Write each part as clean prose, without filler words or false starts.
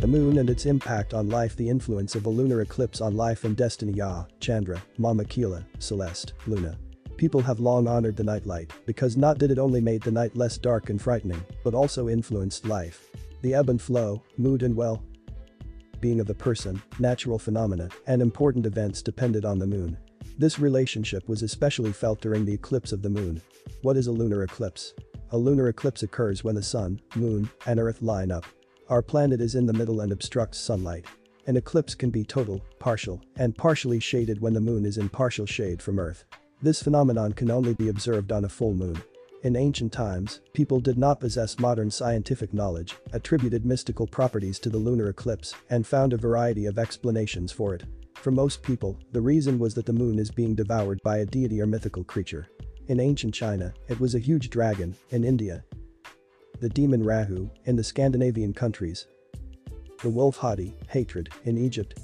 The moon and its impact on life. The influence of a lunar eclipse on life and destiny. Ya, Chandra, Mama Kila, Celeste, Luna. People have long honored the nightlight, because not did it only made the night less dark and frightening, but also influenced life. The ebb and flow, mood and well-being of the person, natural phenomena, and important events depended on the moon. This relationship was especially felt during the eclipse of the moon. What is a lunar eclipse? A lunar eclipse occurs when the sun, moon, and earth line up. Our planet is in the middle and obstructs sunlight. An eclipse can be total, partial, and partially shaded when the moon is in partial shade from earth. This phenomenon can only be observed on a full moon. In ancient times, people did not possess modern scientific knowledge, attributed mystical properties to the lunar eclipse, and found a variety of explanations for it. For most people, the reason was that the moon is being devoured by a deity or mythical creature. In ancient China, it was a huge dragon, in India, the demon Rahu, in the Scandinavian countries, the wolf Hati, hatred, in Egypt,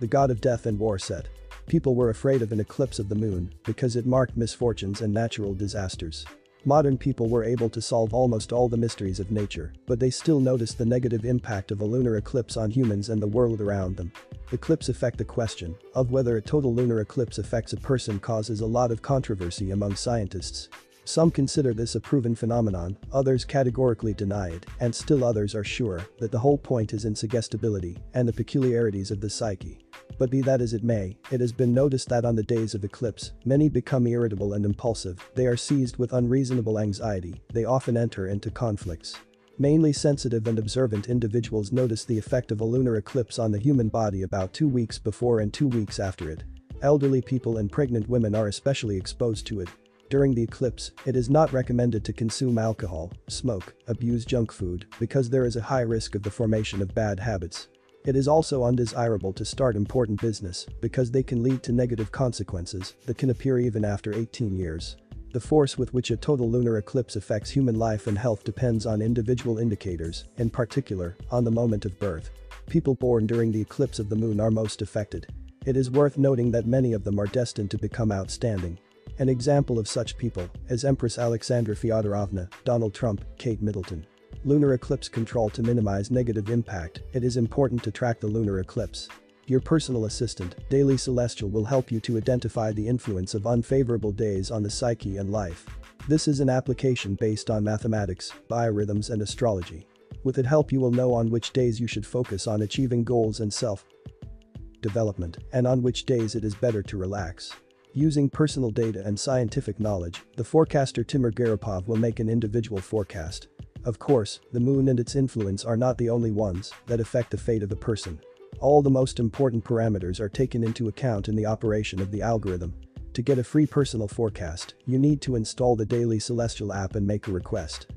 the god of death and war Set. People were afraid of an eclipse of the moon because it marked misfortunes and natural disasters. Modern people were able to solve almost all the mysteries of nature, but they still noticed the negative impact of a lunar eclipse on humans and the world around them. Eclipse effect. The question of whether a total lunar eclipse affects a person causes a lot of controversy among scientists. Some consider this a proven phenomenon, others categorically deny it, and still others are sure that the whole point is in suggestibility and the peculiarities of the psyche. But be that as it may, it has been noticed that on the days of eclipse, many become irritable and impulsive, they are seized with unreasonable anxiety, they often enter into conflicts. Mainly sensitive and observant individuals notice the effect of a lunar eclipse on the human body about 2 weeks before and 2 weeks after it. Elderly people and pregnant women are especially exposed to it. During the eclipse, it is not recommended to consume alcohol, smoke, abuse junk food, because there is a high risk of the formation of bad habits. It is also undesirable to start important business, because they can lead to negative consequences that can appear even after 18 years. The force with which a total lunar eclipse affects human life and health depends on individual indicators, in particular, on the moment of birth. People born during the eclipse of the moon are most affected. It is worth noting that many of them are destined to become outstanding. An example of such people is Empress Alexandra Fyodorovna, Donald Trump, Kate Middleton. Lunar eclipse control. To minimize negative impact, it is important to track the lunar eclipse. Your personal assistant, Daily Celestial, will help you to identify the influence of unfavorable days on the psyche and life. This is an application based on mathematics, biorhythms and astrology. With it help you will know on which days you should focus on achieving goals and self-development, and on which days it is better to relax. Using personal data and scientific knowledge, the forecaster Timur Garipov will make an individual forecast. Of course, the moon and its influence are not the only ones that affect the fate of a person. All the most important parameters are taken into account in the operation of the algorithm. To get a free personal forecast, you need to install the Daily Celestial app and make a request.